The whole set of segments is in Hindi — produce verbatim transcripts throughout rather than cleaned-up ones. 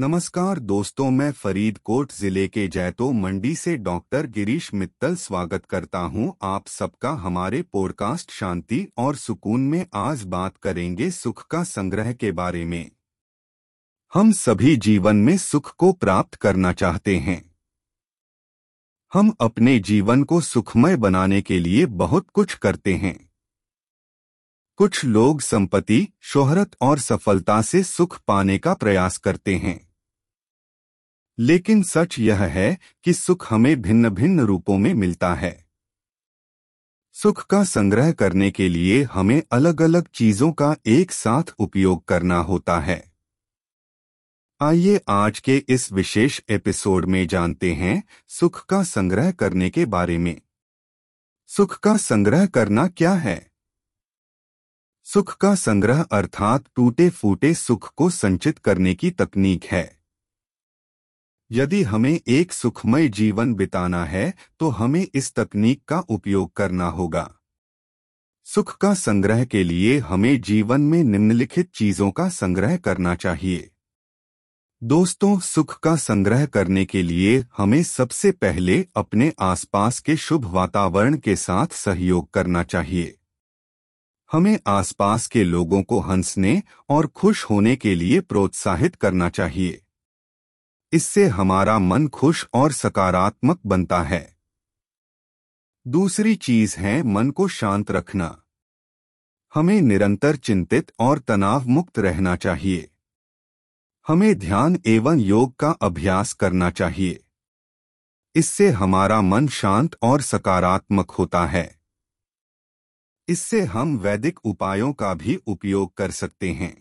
नमस्कार दोस्तों, मैं फरीदकोट जिले के जैतो मंडी से डॉक्टर गिरीश मित्तल स्वागत करता हूं आप सबका हमारे पॉडकास्ट शांति और सुकून में। आज बात करेंगे सुख का संग्रह के बारे में। हम सभी जीवन में सुख को प्राप्त करना चाहते हैं। हम अपने जीवन को सुखमय बनाने के लिए बहुत कुछ करते हैं। कुछ लोग संपत्ति, शोहरत और सफलता से सुख पाने का प्रयास करते हैं, लेकिन सच यह है कि सुख हमें भिन्न भिन्न रूपों में मिलता है। सुख का संग्रह करने के लिए हमें अलग अलग चीजों का एक साथ उपयोग करना होता है। आइए आज के इस विशेष एपिसोड में जानते हैं सुख का संग्रह करने के बारे में। सुख का संग्रह करना क्या है? सुख का संग्रह अर्थात टूटे फूटे सुख को संचित करने की तकनीक है। यदि हमें एक सुखमय जीवन बिताना है तो हमें इस तकनीक का उपयोग करना होगा। सुख का संग्रह के लिए हमें जीवन में निम्नलिखित चीजों का संग्रह करना चाहिए। दोस्तों, सुख का संग्रह करने के लिए हमें सबसे पहले अपने आसपास के शुभ वातावरण के साथ सहयोग करना चाहिए। हमें आसपास के लोगों को हंसने और खुश होने के लिए प्रोत्साहित करना चाहिए। इससे हमारा मन खुश और सकारात्मक बनता है। दूसरी चीज है मन को शांत रखना। हमें निरंतर चिंतित और तनाव मुक्त रहना चाहिए। हमें ध्यान एवं योग का अभ्यास करना चाहिए। इससे हमारा मन शांत और सकारात्मक होता है। इससे हम वैदिक उपायों का भी उपयोग कर सकते हैं,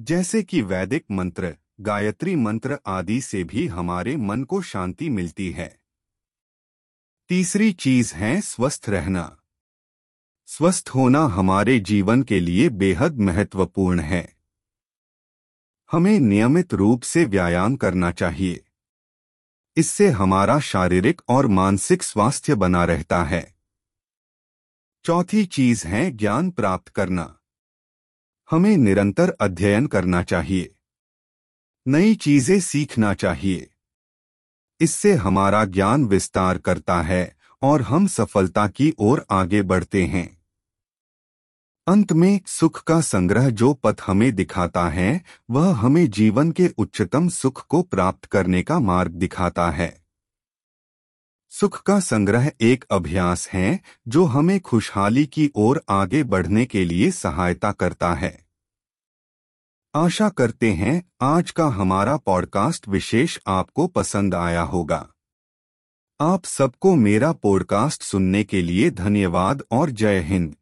जैसे कि वैदिक मंत्र, गायत्री मंत्र आदि से भी हमारे मन को शांति मिलती है। तीसरी चीज है स्वस्थ रहना। स्वस्थ होना हमारे जीवन के लिए बेहद महत्वपूर्ण है। हमें नियमित रूप से व्यायाम करना चाहिए। इससे हमारा शारीरिक और मानसिक स्वास्थ्य बना रहता है। चौथी चीज है ज्ञान प्राप्त करना। हमें निरंतर अध्ययन करना चाहिए। नई चीजें सीखना चाहिए। इससे हमारा ज्ञान विस्तार करता है और हम सफलता की ओर आगे बढ़ते हैं। अंत में, सुख का संग्रह जो पथ हमें दिखाता है वह हमें जीवन के उच्चतम सुख को प्राप्त करने का मार्ग दिखाता है। सुख का संग्रह एक अभ्यास है जो हमें खुशहाली की ओर आगे बढ़ने के लिए सहायता करता है। आशा करते हैं आज का हमारा पॉडकास्ट विशेष आपको पसंद आया होगा। आप सबको मेरा पॉडकास्ट सुनने के लिए धन्यवाद और जय हिंद।